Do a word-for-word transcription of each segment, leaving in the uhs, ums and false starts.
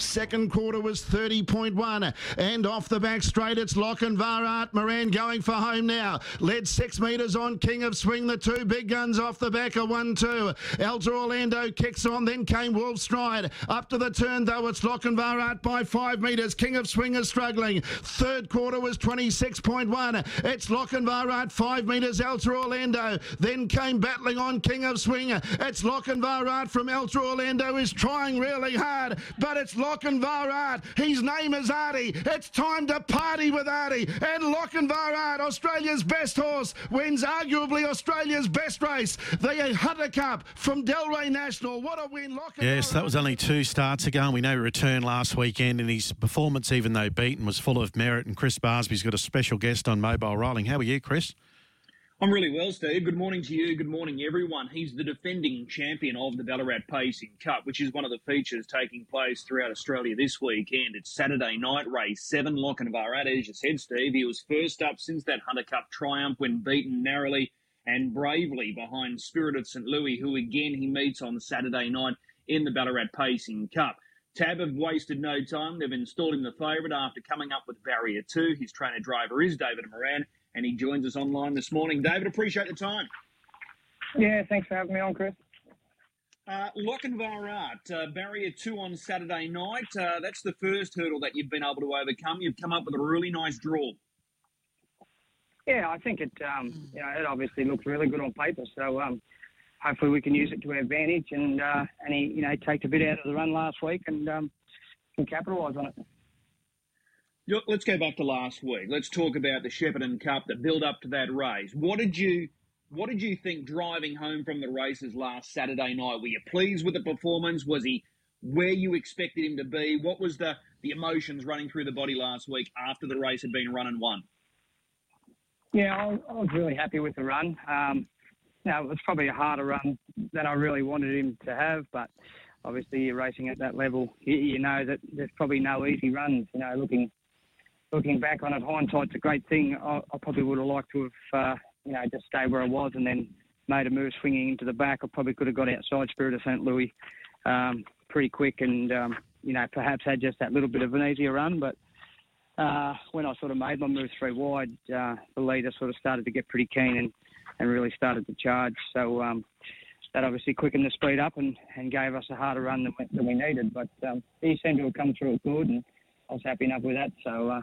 Second quarter was thirty point one. And off the back straight, it's Lochinvar Art. Moran going for home now. Led six metres on King of Swing. The two big guns off the back are one two. Elder Orlando kicks on. Then came Wolfstride. Up to the turn, though, it's Lochinvar Art by five metres. King of Swing is struggling. Third quarter was twenty-six point one. It's Lochinvar Art, five metres, Elder Orlando. Then came battling on King of Swing. It's Lochinvar Art from Elder Orlando, is trying really hard, but it's Lochinvar Art. His name is Artie. It's time to party with Artie. And Lochinvar Art, Australia's best horse, wins arguably Australia's best race. The Hunter Cup from Delray National. What a win, Lochinvar. Yes, that was only two starts ago, and we know he returned last weekend, and his performance, even though beaten, was full of merit. And Chris Barsby's got a special guest on Mobile Rolling. How are you, Chris? I'm really well, Steve. Good morning to you. Good morning, everyone. He's the defending champion of the Ballarat Pacing Cup, which is one of the features taking place throughout Australia this weekend. It's Saturday night, race seven, Lochinvar Art. As you said, Steve, he was first up since that Hunter Cup triumph when beaten narrowly and bravely behind Spirit of Saint Louis, who again he meets on Saturday night in the Ballarat Pacing Cup. Tab have wasted no time. They've installed him the favourite after coming up with barrier two. His trainer driver is David Moran, and he joins us online this morning. David, appreciate the time. Yeah, thanks for having me on, Chris. Uh, Lochinvar Art, uh, barrier two on Saturday night. Uh, that's the first hurdle that you've been able to overcome. You've come up with a really nice draw. Yeah, I think it, um, you know, it obviously looks really good on paper. So um, hopefully we can use it to our advantage, and uh, and he, you know, take a bit out of the run last week and um, can capitalise on it. Let's go back to last week. Let's talk about the Shepparton Cup, the build-up to that race. What did you what did you think driving home from the races last Saturday night? Were you pleased with the performance? Was he where you expected him to be? What was the, the emotions running through the body last week after the race had been run and won? Yeah, I, I was really happy with the run. Um, you know, it was probably a harder run than I really wanted him to have, but obviously you're racing at that level. You, you know that there's probably no easy runs, you know, looking... Looking back on it, hindsight's a great thing. I, I probably would have liked to have, uh, you know, just stayed where I was and then made a move swinging into the back. I probably could have got outside Spirit of Saint Louis um, pretty quick and, um, you know, perhaps had just that little bit of an easier run. But uh, when I sort of made my move three wide, uh, the leader sort of started to get pretty keen and, and really started to charge. So um, that obviously quickened the speed up and, and gave us a harder run than we, than we needed. But um, he seemed to have come through it good, and I was happy enough with that. So... Uh,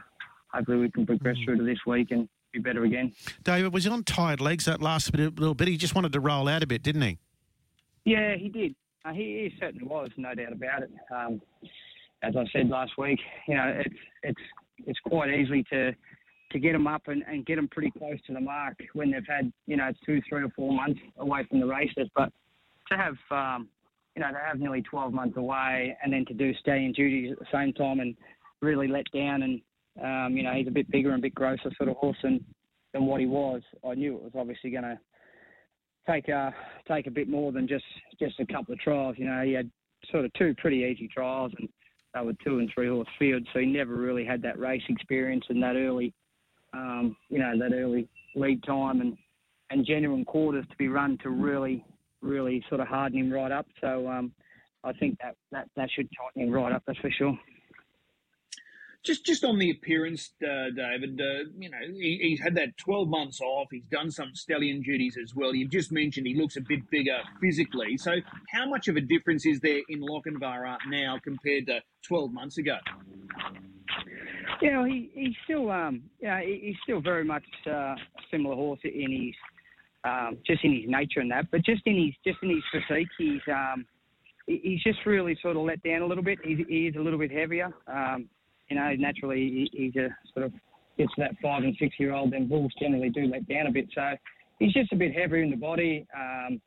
Hopefully we can progress through to this week and be better again. David, was he on tired legs that last bit, little bit? He just wanted to roll out a bit, didn't he? Yeah, he did. Uh, he, he certainly was, no doubt about it. Um, as I said last week, you know, it's it's it's quite easy to to get them up and, and get them pretty close to the mark when they've had, you know, two, three or four months away from the races. But to have, um, you know, to have nearly twelve months away and then to do stallion duties at the same time and really let down and, Um, you know, he's a bit bigger and a bit grosser sort of horse than, than what he was. I knew it was obviously going to take uh, take a bit more than just, just a couple of trials. You know, he had sort of two pretty easy trials, and they were two and three horse fields, so he never really had that race experience and that early, um, you know, that early lead time and, and genuine quarters to be run to really, really sort of harden him right up. So um, I think that, that, that should tighten him right up, that's for sure. Just just on the appearance, uh, David, uh, you know, he, he's had that twelve months off. He's done some stallion duties as well. You've just mentioned he looks a bit bigger physically. So how much of a difference is there in Lochinvar Art now compared to twelve months ago? Yeah, well, he, he's still, um, you know, he, he's still very much uh, a similar horse in his, um, just in his nature and that, but just in his, just in his physique, he's, um, he, he's just really sort of let down a little bit. He, he is a little bit heavier. Um, You know, naturally, he, he just sort of gets to that five and six-year-old, and bulls generally do let down a bit. So he's just a bit heavier in the body, um,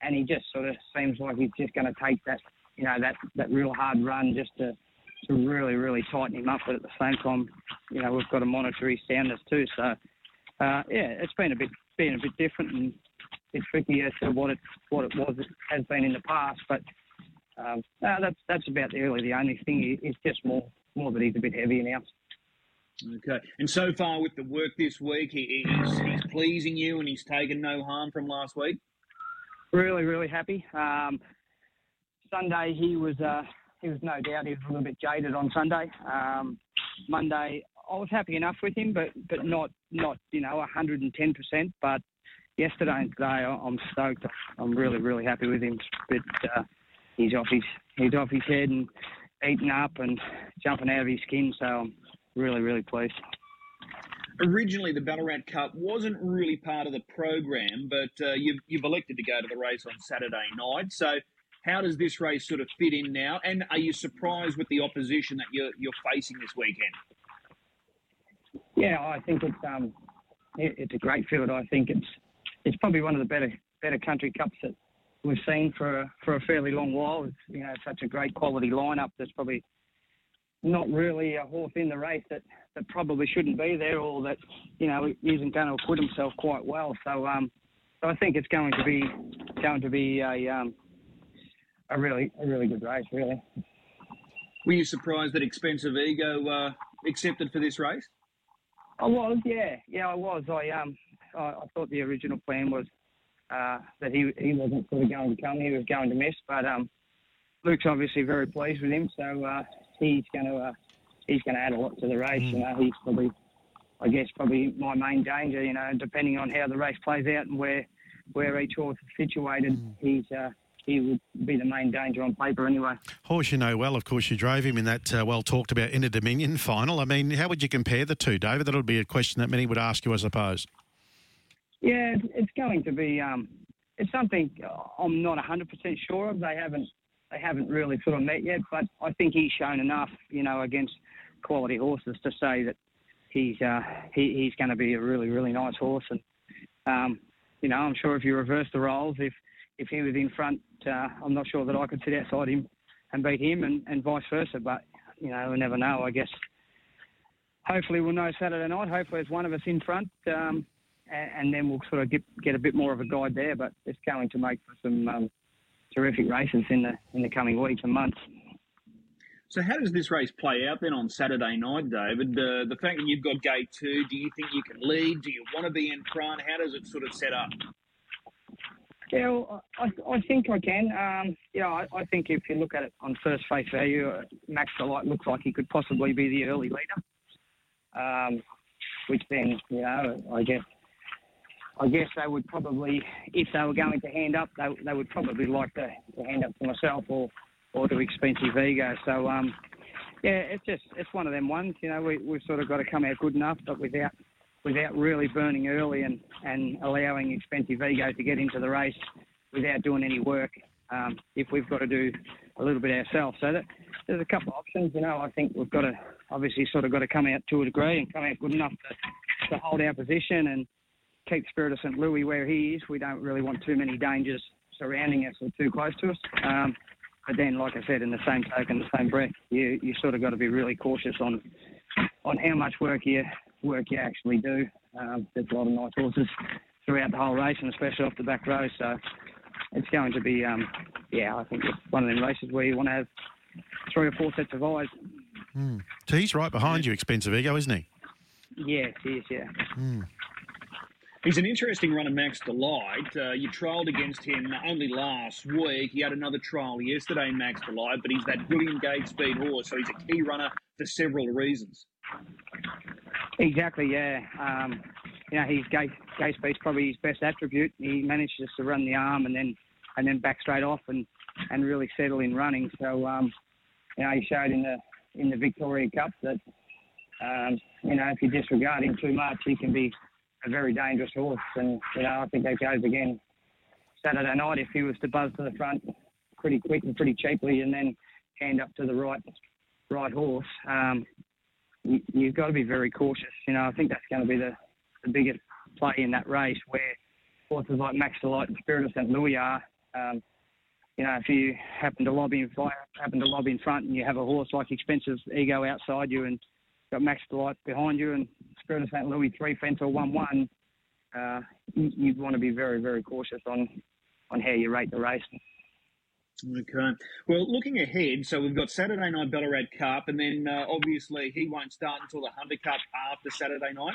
and he just sort of seems like he's just going to take that, you know, that, that real hard run just to, to really, really tighten him up. But at the same time, you know, we've got to monitor his soundness too. So, uh, yeah, it's been a bit been a bit different and a bit tricky as to what it, what it was it has been in the past. But um, no, that's, that's about the, really the only thing. It's just more... More that he's a bit heavier now. Okay. And so far with the work this week, he, he's, he's pleasing you and he's taken no harm from last week? Really, really happy. Um, Sunday he was uh, he was no doubt, he was a little bit jaded on Sunday. Um, Monday, I was happy enough with him, but, but not, not, you know, one hundred ten percent. But yesterday and today, I'm stoked. I'm really, really happy with him. But uh, he's off his he's off his head and eating up and jumping out of his skin. So I'm really, really pleased. Originally, the Ballarat Cup wasn't really part of the program, but uh, you've, you've elected to go to the race on Saturday night. So how does this race sort of fit in now? And are you surprised with the opposition that you're, you're facing this weekend? Yeah, I think it's um, it, it's a great field. I think it's it's probably one of the better better country cups that we've seen for a, for a fairly long while. It's, you know, such a great quality lineup. There's probably not really a horse in the race that, that probably shouldn't be there, or that, you know, isn't going to acquit himself quite well. So, um, so I think it's going to be going to be a um, a really a really good race. Really. Were you surprised that Expensive Ego uh, accepted for this race? I was, yeah, yeah, I was. I um, I, I thought the original plan was uh, that he he wasn't sort of going to come, he was going to miss. But um, Luke's obviously very pleased with him, so uh, he's going to uh, he's going to add a lot to the race. Mm. You know, he's probably, I guess, probably my main danger. You know, depending on how the race plays out and where where each horse is situated, mm. he's. Uh, He would be the main danger on paper anyway. Horse you know well, of course, you drove him in that uh, well-talked-about Inter Dominion final. I mean, how would you compare the two, David? That would be a question that many would ask you, I suppose. Yeah, it's going to be um, – it's something I'm not one hundred percent sure of. They haven't they haven't really sort of met yet, but I think he's shown enough, you know, against quality horses to say that he's uh, he, he's going to be a really, really nice horse. And, um, you know, I'm sure if you reverse the roles, if – If he was in front, uh, I'm not sure that I could sit outside him and beat him, and, and vice versa. But, you know, we never know, I guess. Hopefully we'll know Saturday night. Hopefully it's one of us in front, um, and, and then we'll sort of get, get a bit more of a guide there. But it's going to make for some um, terrific races in the in the coming weeks and months. So how does this race play out then on Saturday night, David? Uh, the fact that you've got gate two, do you think you can lead? Do you want to be in front? How does it sort of set up? Yeah, well, I, I think I can. Um, yeah, I, I think if you look at it on first face value, Max Delight looks like he could possibly be the early leader, um, which then, you know, I guess I guess they would probably, if they were going to hand up, they they would probably like to, to hand up to myself or, or to Expensive Ego. So, um, yeah, it's just it's one of them ones. You know, we, we've sort of got to come out good enough, but without... without really burning early and, and allowing Expensive Ego to get into the race without doing any work, um, if we've got to do a little bit ourselves. So that, there's a couple of options. You know, I think we've got to obviously sort of got to come out to a degree and come out good enough to, to hold our position and keep Spirit of Saint Louis where he is. We don't really want too many dangers surrounding us or too close to us. Um, but then, like I said, in the same token, the same breath, you, you sort of got to be really cautious on on how much work you... work you actually do. Um, there's a lot of nice horses throughout the whole race, and especially off the back row. So it's going to be, um, yeah, I think it's one of them races where you want to have three or four sets of eyes. Mm. So he's right behind you, Expensive Ego, isn't he? Yes, he is, yeah. Mm. He's an interesting runner, Max Delight. Uh, you trialled against him only last week. He had another trial yesterday, Max Delight, but he's that brilliant gate speed horse, so he's a key runner for several reasons. Exactly, yeah. Um, you know, his gate, gate speed's probably his best attribute. He manages to run the arm and then and then back straight off and, and really settle in running. So, um, you know, he showed in the in the Victoria Cup that, um, you know, if you disregard him too much, he can be a very dangerous horse. And, you know, I think that goes again Saturday night. If he was to buzz to the front pretty quick and pretty cheaply and then hand up to the right right horse, um, you've got to be very cautious. You know, I think that's going to be the, the biggest play in that race, where horses like Max Delight and Spirit of Saint Louis are. Um, you know, if you happen to lob in happen to lob in front and you have a horse like Expensive Ego outside you and got Max Delight behind you and Spirit of Saint Louis three fence or one one, uh, you'd want to be very, very cautious on, on how you rate the race. Okay. Well, looking ahead, so we've got Saturday night Ballarat Cup, and then uh, obviously he won't start until the Hunter Cup after Saturday night.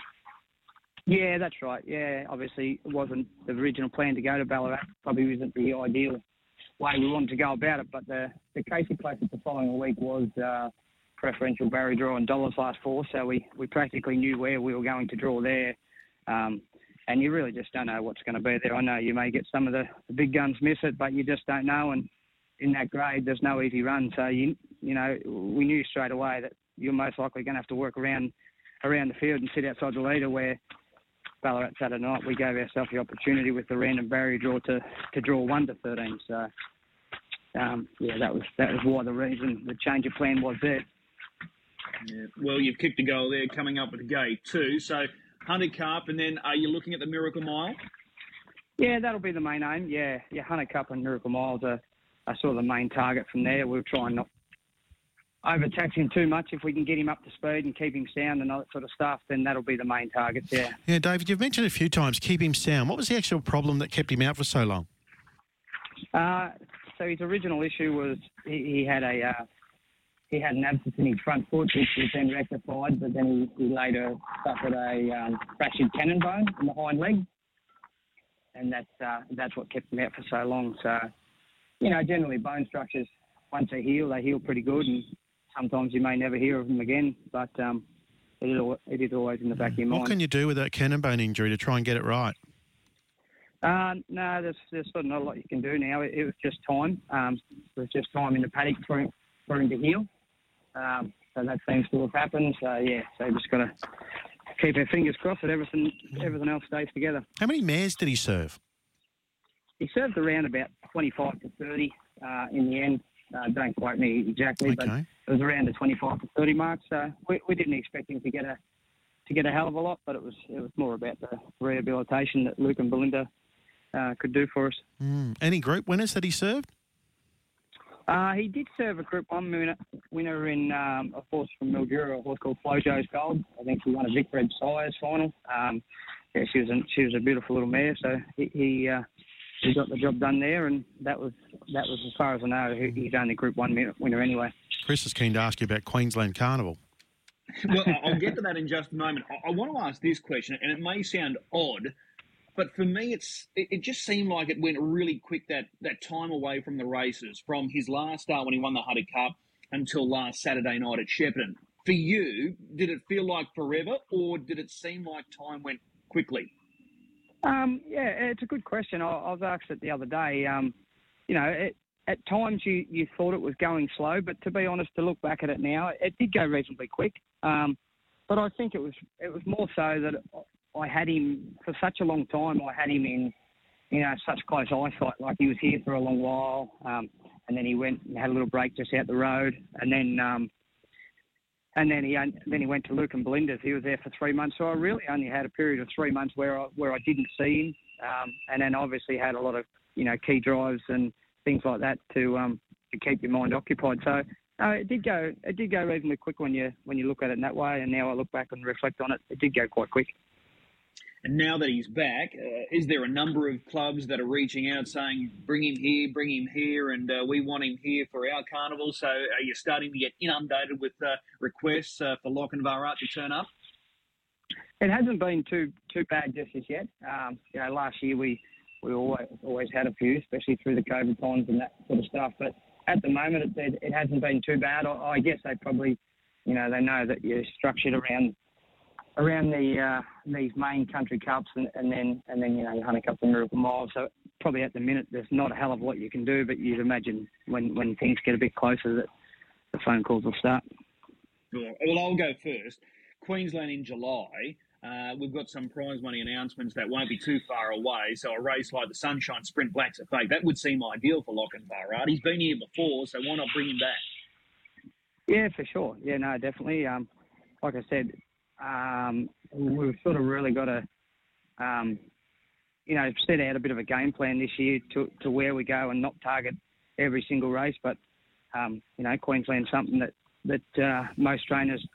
Yeah, that's right. Yeah, obviously it wasn't the original plan to go to Ballarat. Probably wasn't the ideal way we wanted to go about it. But the, the Casey Classic the following week was uh, preferential barrier draw and dollar class four, so we, we practically knew where we were going to draw there. Um, and you really just don't know what's going to be there. I know you may get some of the, the big guns miss it, but you just don't know. And in that grade, there's no easy run. So, you you know, we knew straight away that you're most likely going to have to work around around the field and sit outside the leader, where Ballarat Saturday night, we gave ourselves the opportunity with the random barrier draw to, to draw one to thirteen. So, um, yeah, that was that was why the reason the change of plan was there. Yeah. Well, you've kicked a goal there coming up with gate two. So, Hunter Cup, and then are you looking at the Miracle Mile? Yeah, that'll be the main aim. Yeah, yeah, Hunter Cup and Miracle Miles are, are sort of the main target from there. We'll try and not overtax him too much. If we can get him up to speed and keep him sound and all that sort of stuff, then that'll be the main target, yeah. Yeah, David, you've mentioned a few times, keep him sound. What was the actual problem that kept him out for so long? Uh, so his original issue was he, he had a uh, he had an abscess in his front foot, which was then rectified, but then he, he later suffered a um, fractured cannon bone in the hind leg, and that's, uh, that's what kept him out for so long. So, you know, generally bone structures, once they heal, they heal pretty good, and sometimes you may never hear of them again, but um, it, is, it is always in the back of your mind. What can you do with that cannon bone injury to try and get it right? Uh, no, there's, there's sort of not a lot you can do now. It, it was just time. Um, it was just time in the paddock for him, for him to heal. Um, so that seems to have happened. So, yeah, so we've just got to keep our fingers crossed that everything, everything else stays together. How many mares did he serve? He served around about twenty-five to thirty uh, in the end. Uh, don't quote me exactly, okay, but it was around the twenty-five to thirty mark. So we, we didn't expect him to get a to get a hell of a lot, but it was it was more about the rehabilitation that Luke and Belinda uh, could do for us. Mm. Any group winners that he served? Uh, he did serve a Group One winner, winner in um, a horse from Mildura, a horse called Flojo's Gold. I think she won a Vic Red Sires final. Um, yeah, she was a, she was a beautiful little mare. So he. he uh, He got the job done there, and that was, that was as far as I know, he's only Group one winner anyway. Chris is keen to ask you about Queensland Carnival. Well, I'll get to that in just a moment. I want to ask this question, and it may sound odd, but for me, it's it, it just seemed like it went really quick, that, that time away from the races, from his last start when he won the Hunter Cup until last Saturday night at Shepparton. For you, did it feel like forever, or did it seem like time went quickly? Um, yeah, it's a good question. I, I was asked it the other day. Um, you know, it, at times you, you thought it was going slow, but to be honest, to look back at it now, it did go reasonably quick. Um, but I think it was it was more so that I had him for such a long time. I had him in, you know, such close eyesight. Like, he was here for a long while, um, and then he went and had a little break just out the road, and then um, and then he then he went to Luke and Belinda's. He was there for three months, so I really only had a period of three months where I, where I didn't see him, um, and then obviously had a lot of you know key drives and things like that to um, to keep your mind occupied. So uh, it did go it did go reasonably quick when you when you look at it in that way. And now I look back and reflect on it, it did go quite quick. And now that he's back, uh, is there a number of clubs that are reaching out saying, bring him here, bring him here, and uh, we want him here for our carnival? So are you starting to get inundated with uh, requests uh, for Lochinvar Art to turn up? It hasn't been too too bad just as yet. Um, you know, last year we, we always, always had a few, especially through the COVID times and that sort of stuff. But at the moment, it, it, it hasn't been too bad. I, I guess they probably, you know, they know that you're structured around... around the uh, these main country cups and, and then and then you know your Hunter Cup and Miracle Mile. So probably at the minute there's not a hell of a lot you can do, but you'd imagine when, when things get a bit closer that the phone calls will start. Sure. Well, I'll go first. Queensland in July. Uh, we've got some prize money announcements that won't be too far away. So a race like the Sunshine Sprint Black's a fake. That would seem ideal for Lochinvar Art. He's been here before, so why not bring him back? Yeah, for sure. Yeah, no, definitely. Um, like I said. Um, we've sort of really got to, um, you know, set out a bit of a game plan this year to to where we go and not target every single race. But, um, you know, Queensland's something that, that uh, most trainers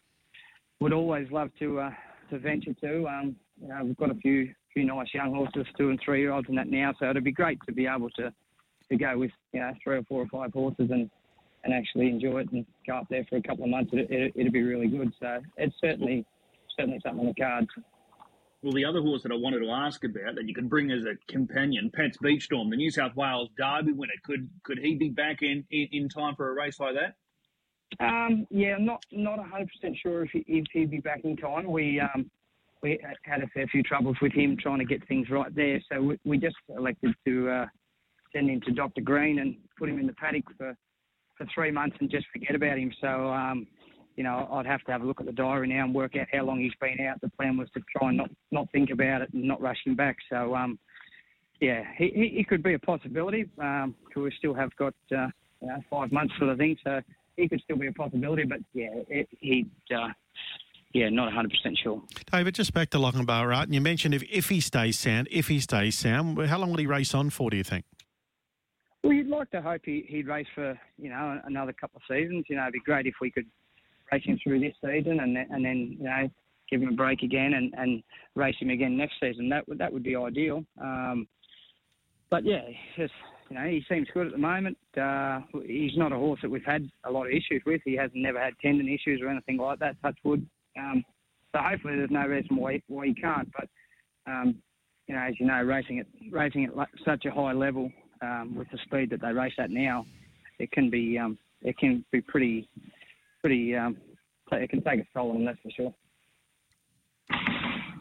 would always love to uh, to venture to. Um, you know, we've got a few few nice young horses, two and three-year-olds and that now, so it'd be great to be able to, to go with, you know, three or four or five horses and, and actually enjoy it and go up there for a couple of months. It, it, it'd be really good. So it's certainly... Certainly something on the cards. Well, the other horse that I wanted to ask about that you could bring as a companion, Pat's Beach Storm, the New South Wales Derby winner. Could could he be back in, in, in time for a race like that? Um, yeah, I'm not not one hundred percent sure if, he, if he'd be back in time. We um, we had a fair few troubles with him trying to get things right there, so we, we just elected to uh, send him to Doctor Green and put him in the paddock for, for three months and just forget about him. So, um, you know, I'd have to have a look at the diary now and work out how long he's been out. The plan was to try and not, not think about it and not rush him back. So, um, yeah, he, he, he could be a possibility. Um, we still have got uh, you know, five months sort of thing, so... He could still be a possibility, but yeah, it, he'd, uh, yeah, not one hundred percent sure. David, just back to Lochinvar Art, and you mentioned if, if he stays sound, if he stays sound, how long will he race on for, do you think? Well, you'd like to hope he, he'd race for, you know, another couple of seasons. You know, it'd be great if we could race him through this season and then, and then you know, give him a break again and, and race him again next season. That would, that would be ideal. Um, but yeah, just... You know, he seems good at the moment. Uh, he's not a horse that we've had a lot of issues with. He hasn't never had tendon issues or anything like that, touch wood. Um, so hopefully there's no reason why he, why he can't. But, um, you know, as you know, racing at, racing at such a high level um, with the speed that they race at now, it can be um, it can be pretty, pretty. Um, it can take a toll on them, that's for sure.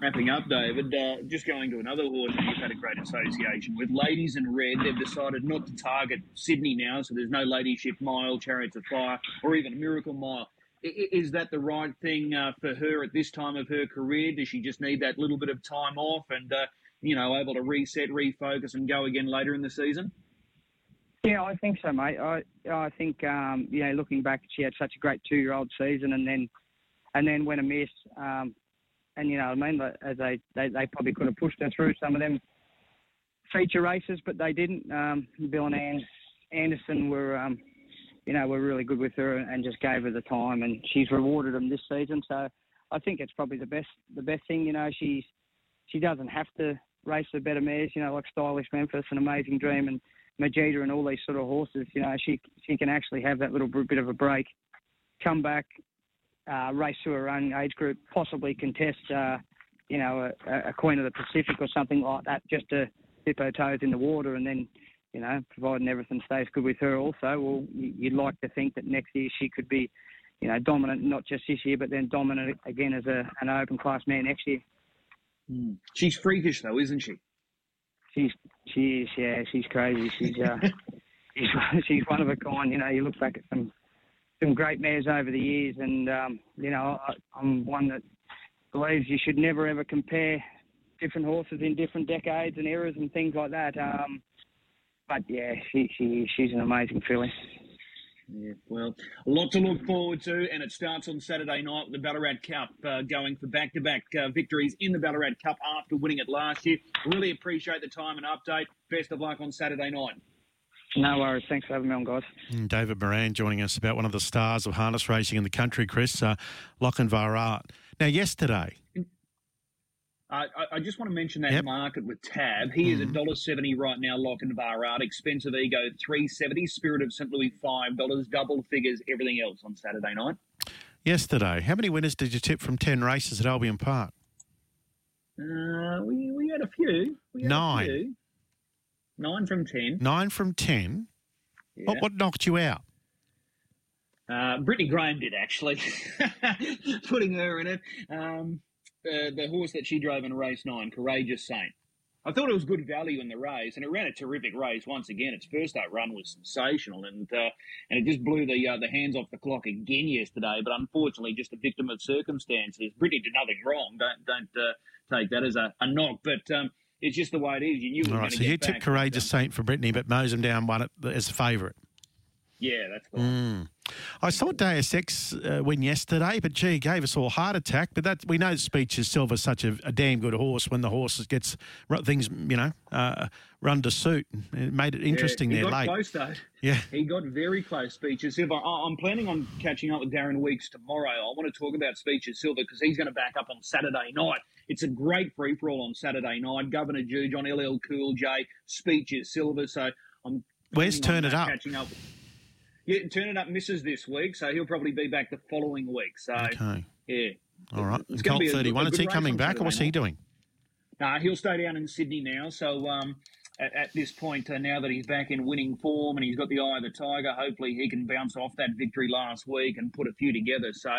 Wrapping up, David, uh, just going to another horse that you've had a great association with, Ladies in Red. They've decided not to target Sydney now, so there's no Ladieship Mile, Chariots of Fire, or even Miracle Mile. I- is that the right thing uh, for her at this time of her career? Does she just need that little bit of time off and, uh, you know, able to reset, refocus and go again later in the season? Yeah, I think so, mate. I I think, um, you know, looking back, she had such a great two-year-old season and then, and then went amiss. Um, And, you know, I mean, as they, they, they probably could have pushed her through some of them feature races, but they didn't. Um, Bill and Ann Anderson were, um, you know, were really good with her and just gave her the time, and she's rewarded them this season. So I think it's probably the best the best thing. You know, she's she doesn't have to race the better mares, you know, like Stylish Memphis and Amazing Dream and Majida and all these sort of horses. You know, she she can actually have that little bit of a break, come back, Uh, race to her own age group, possibly contest, uh, you know, a, a Queen of the Pacific or something like that, just to dip her toes in the water. And then, you know, providing everything stays good with her also, well, you'd like to think that next year she could be, you know, dominant, not just this year, but then dominant again as a, an open class mare next year. Mm. She's freakish though, isn't she? She's, she is, yeah, she's crazy. She's, uh, she's, she's one of a kind, you know, you look back at some... Some great mares over the years, and um, you know I, I'm one that believes you should never ever compare different horses in different decades and eras and things like that. Um, but yeah, she, she she's an amazing filly. Yeah, well, a lot to look forward to, and it starts on Saturday night with the Ballarat Cup, uh, going for back-to-back uh, victories in the Ballarat Cup after winning it last year. Really appreciate the time and update. Best of luck on Saturday night. No worries. Thanks for having me on, guys. David Moran joining us about one of the stars of harness racing in the country, Chris, uh, Lochinvar Art. Now, yesterday... Uh, I, I just want to mention that yep. market with Tab. He mm. is one dollar seventy right now, Lochinvar Art. Expensive Ego, three dollars seventy. Spirit of Saint Louis, five dollars. Double figures, everything else on Saturday night. Yesterday, how many winners did you tip from ten races at Albion Park? Uh, we, we had a few. We had Nine. A few. Nine from ten. Nine from ten? Yeah. What, what knocked you out? Uh, Brittany Graham did, actually, putting her in it. Um, the, the horse that she drove in race nine, Courageous Saint. I thought it was good value in the race, and it ran a terrific race once again. Its first up run was sensational, and uh, and it just blew the uh, the hands off the clock again yesterday. But unfortunately, just a victim of circumstances. Brittany did nothing wrong. Don't don't uh, take that as a, a knock, but. Um, It's just the way it is. You knew we were going to get back. All right, so you took Courageous Saint for Brittany, but Mose him down one as a favourite. Yeah, that's cool. Mm. I saw Deus Ex uh, win yesterday, but, gee, gave us all a heart attack. But that we know Speech is Silver such a, a damn good horse when the horse gets things, you know, uh, run to suit. It made it interesting yeah, there late. He got close, though. Yeah. He got very close, Speech is Silver. I'm planning on catching up with Darren Weeks tomorrow. I want to talk about Speech is Silver because he's going to back up on Saturday night. It's a great free-for-all on Saturday night. Governor Juge on L L Cool J, Speech is Silver. So I'm Where's Turn It Up? Catching up with Yeah, Turn It Up misses this week, so he'll probably be back the following week. So, okay. Yeah. All right. It's Colt thirty-one, is he coming back or what's he doing? Uh, he'll stay down in Sydney now. So um, at, at this point, uh, now that he's back in winning form and he's got the eye of the tiger, hopefully he can bounce off that victory last week and put a few together. So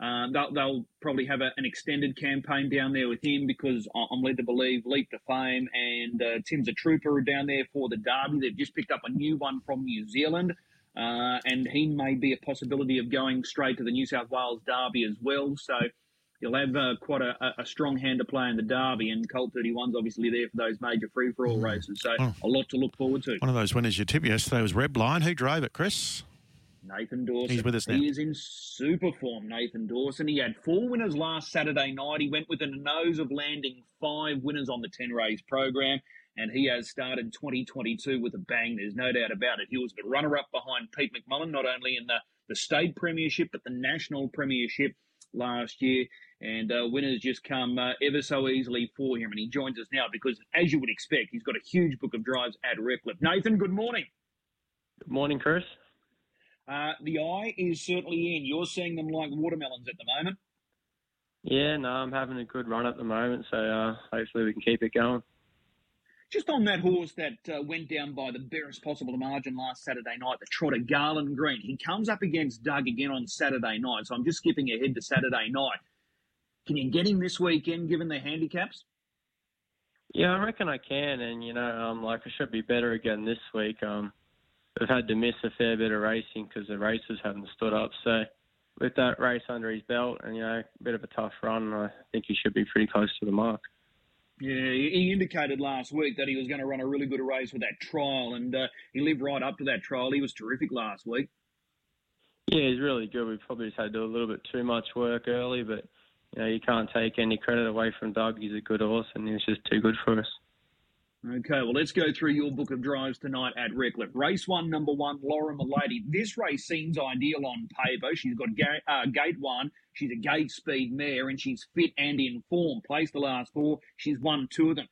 um, they'll, they'll probably have a, an extended campaign down there with him, because I'm led to believe Leap to Fame and uh, Tim's a Trooper down there for the Derby. They've just picked up a new one from New Zealand. Uh, and he may be a possibility of going straight to the New South Wales Derby as well. So you'll have uh, quite a, a strong hand to play in the Derby, and Colt thirty-one's obviously there for those major free-for-all mm. races. So oh. a lot to look forward to. One of those winners you tipped yesterday was Red Blind. Who drove it, Chris? Nathan Dawson. He's with us now. He is in super form, Nathan Dawson. He had four winners last Saturday night. He went within a nose of landing five winners on the ten-race program. And he has started twenty twenty-two with a bang. There's no doubt about it. He was the runner-up behind Pete McMullen, not only in the, the state premiership, but the national premiership last year. And uh, winners just come uh, ever so easily for him. And he joins us now because, as you would expect, he's got a huge book of drives at Redcliffe. Nathan, good morning. Good morning, Chris. Uh, the eye is certainly in. You're seeing them like watermelons at the moment. Yeah, no, I'm having a good run at the moment. So uh, hopefully we can keep it going. Just on that horse that uh, went down by the barest possible margin last Saturday night, the trotter Garland Green. He comes up against Doug again on Saturday night, so I'm just skipping ahead to Saturday night. Can you get him this weekend, given the handicaps? Yeah, I reckon I can, and, you know, um, like I should be better again this week. Um, I've had to miss a fair bit of racing because the races haven't stood up, so with that race under his belt and, you know, a bit of a tough run, I think he should be pretty close to the mark. Yeah, he indicated last week that he was going to run a really good race with that trial, and uh, he lived right up to that trial. He was terrific last week. Yeah, he's really good. We probably just had to do a little bit too much work early, but you know, you can't take any credit away from Doug. He's a good horse, and he was just too good for us. Okay, well, let's go through your book of drives tonight at Redcliffe. Race one, number one, Laura Milady. This race seems ideal on paper. She's got ga- uh, gate one. She's a gate speed mare, and she's fit and in form. Placed the last four. She's won two of them.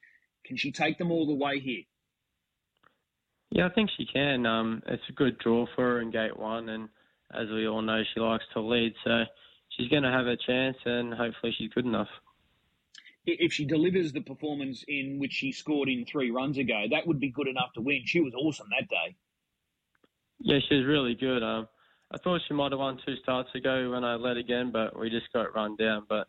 Can she take them all the way here? Yeah, I think she can. Um, it's a good draw for her in gate one, and as we all know, she likes to lead. So she's going to have a chance, and hopefully she's good enough. If she delivers the performance in which she scored in three runs ago, that would be good enough to win. She was awesome that day. Yeah, she was really good. Um, I thought she might have won two starts ago when I led again, but we just got run down. But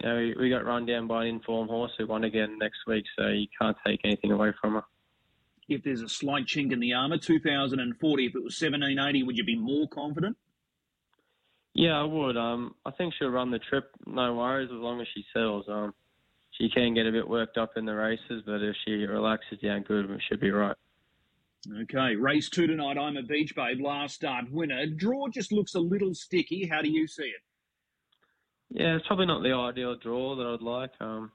you know, we, we got run down by an informed horse who won again next week, so you can't take anything away from her. If there's a slight chink in the armour, two thousand forty, if it was seventeen eighty, would you be more confident? Yeah, I would. Um, I think she'll run the trip, no worries, as long as she settles. Um, She can get a bit worked up in the races, but if she relaxes down good, we should be right. Okay, race two tonight, I'm a Beach Babe, last start winner. Draw just looks a little sticky. How do you see it? Yeah, it's probably not the ideal draw that I'd like. Um,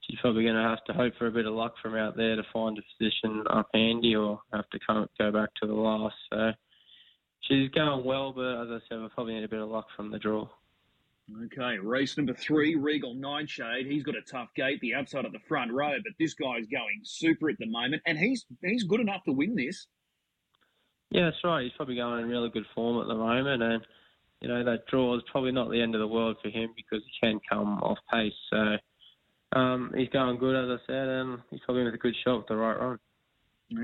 she's probably going to have to hope for a bit of luck from out there to find a position up handy, or have to come, go back to the last. So she's going well, but as I said, we probably need a bit of luck from the draw. Okay, race number three, Regal Nightshade. He's got a tough gate, the outside of the front row, but this guy's going super at the moment, and he's he's good enough to win this. Yeah, that's right. He's probably going in really good form at the moment, and, you know, that draw is probably not the end of the world for him because he can come off pace. So um, he's going good, as I said, and he's probably with a good shot with the right run.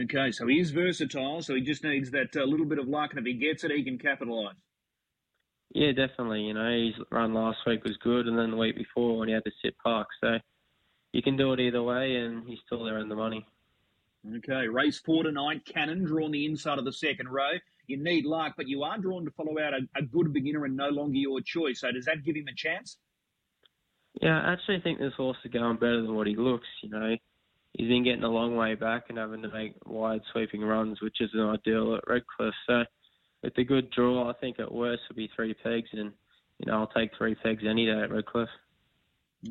Okay, so he is versatile, so he just needs that uh, little bit of luck, and if he gets it, he can capitalise. Yeah, definitely. You know, his run last week was good, and then the week before when he had to sit park. So you can do it either way, and he's still there in the money. Okay, race four tonight, Cannon, drawn the inside of the second row. You need luck, but you are drawn to follow out a, a good beginner and no longer your choice. So does that give him a chance? Yeah, I actually think this horse is going better than what he looks. You know, he's been getting a long way back and having to make wide sweeping runs, which isn't ideal at Redcliffe. So with the good draw, I think at worst would be three pegs, and, you know, I'll take three pegs any day at Redcliffe.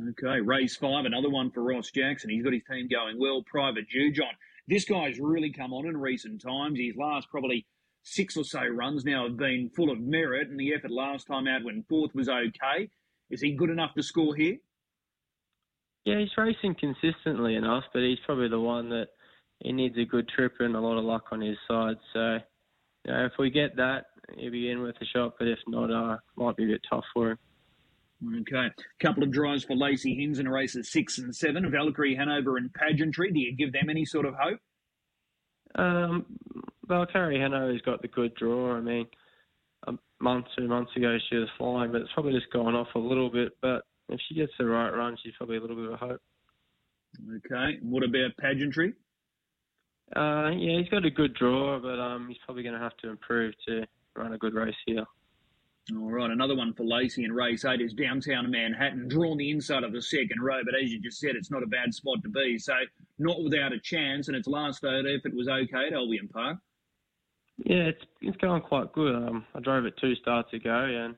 Okay, race five, another one for Ross Jackson. He's got his team going well, Private Jujon. This guy's really come on in recent times. His last probably six or so runs now have been full of merit, and the effort last time out when fourth was okay. Is he good enough to score here? Yeah, he's racing consistently enough, but he's probably the one that he needs a good trip and a lot of luck on his side, so you know, if we get that, he'll be in with a shot, but if not, uh, might be a bit tough for him. Okay, a couple of drives for Lacey Hins in races six and seven. Valkyrie, Hanover and Pageantry, do you give them any sort of hope? Um, Valkyrie Hanover's got the good draw. I mean, a month, two months ago she was flying, but it's probably just gone off a little bit. But if she gets the right run, she's probably a little bit of hope. Okay, what about Pageantry? Uh, yeah, he's got a good draw, but um, he's probably going to have to improve to run a good race here. All right, another one for Lacey in race eight is Downtown Manhattan, drawn the inside of the second row, but as you just said, it's not a bad spot to be, so not without a chance, and its last third effort was okay at Albion Park. Yeah, it's it's going quite good. Um, I drove it two starts ago, and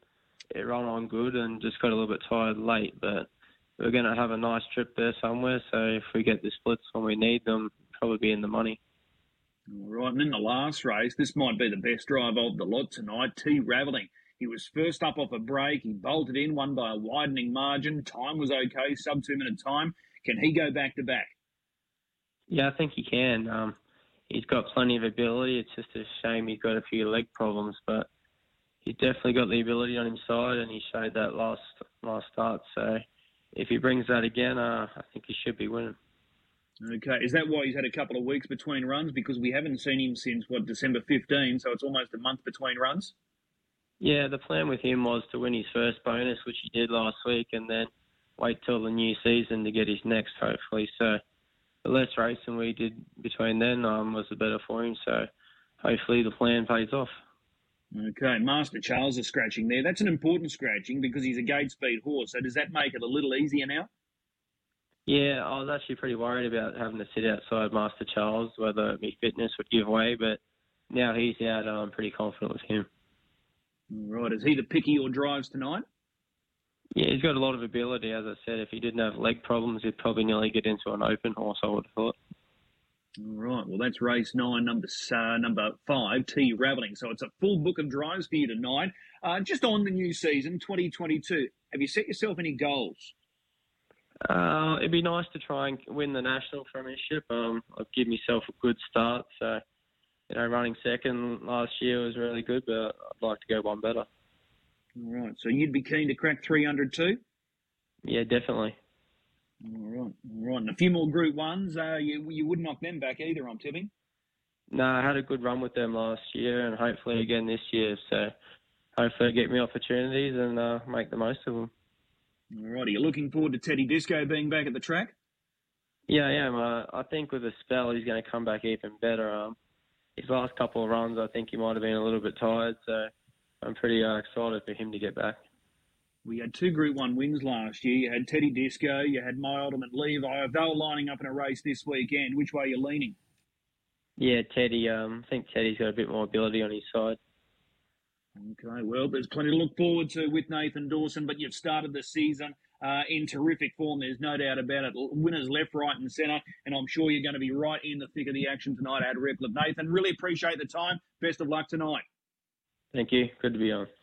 it ran on good and just got a little bit tired late, but we're going to have a nice trip there somewhere, so if we get the splits when we need them, probably be in the money. All right, and in the last race, this might be the best drive of the lot tonight, T Ravelling. He was first up off a break. He bolted in, won by a widening margin. Time was okay, sub two-minute time. Can he go back-to-back? Yeah, I think he can. Um, he's got plenty of ability. It's just a shame he's got a few leg problems, but he's definitely got the ability on his side, and he showed that last last start. So if he brings that again, uh, I think he should be winning. Okay, is that why he's had a couple of weeks between runs? Because we haven't seen him since, what, December fifteenth, so it's almost a month between runs? Yeah, the plan with him was to win his first bonus, which he did last week, and then wait till the new season to get his next, hopefully. So the less racing we did between then um, was the better for him, so hopefully the plan pays off. Okay, Master Charles is scratching there. That's an important scratching because he's a gate speed horse, so does that make it a little easier now? Yeah, I was actually pretty worried about having to sit outside Master Charles, whether it be fitness would give way, but now he's out, I'm pretty confident with him. Right, is he the picky or drives tonight? Yeah, he's got a lot of ability, as I said. If he didn't have leg problems, he'd probably nearly get into an open horse, I would have thought. All right, well, that's race nine, number uh, number five, T Ravelling. So it's a full book of drives for you tonight. Uh, just on the new season, twenty twenty-two, have you set yourself any goals? Uh, it'd be nice to try and win the National Premiership. Um, I've given myself a good start, so... You know, running second last year was really good, but I'd like to go one better. All right. So you'd be keen to crack three hundred too? Yeah, definitely. All right. All right. And a few more Group ones. Uh, you you wouldn't knock them back either, I'm tipping. No, I had a good run with them last year and hopefully again this year. So hopefully I get me opportunities and uh, make the most of them. All right. Are you looking forward to Teddy Disco being back at the track? Yeah, I am. Uh, I think with a spell he's going to come back even better. Um, His last couple of runs, I think he might have been a little bit tired, so I'm pretty uh, excited for him to get back. We had two Group one wins last year. You had Teddy Disco, you had My Ultimate Levi. They were lining up in a race this weekend. Which way are you leaning? Yeah, Teddy. Um, I think Teddy's got a bit more ability on his side. Okay, well, there's plenty to look forward to with Nathan Dawson, but you've started the season uh, in terrific form. There's no doubt about it. Winners left, right and centre, and I'm sure you're going to be right in the thick of the action tonight at Redcliffe. Nathan, really appreciate the time. Best of luck tonight. Thank you. Good to be on.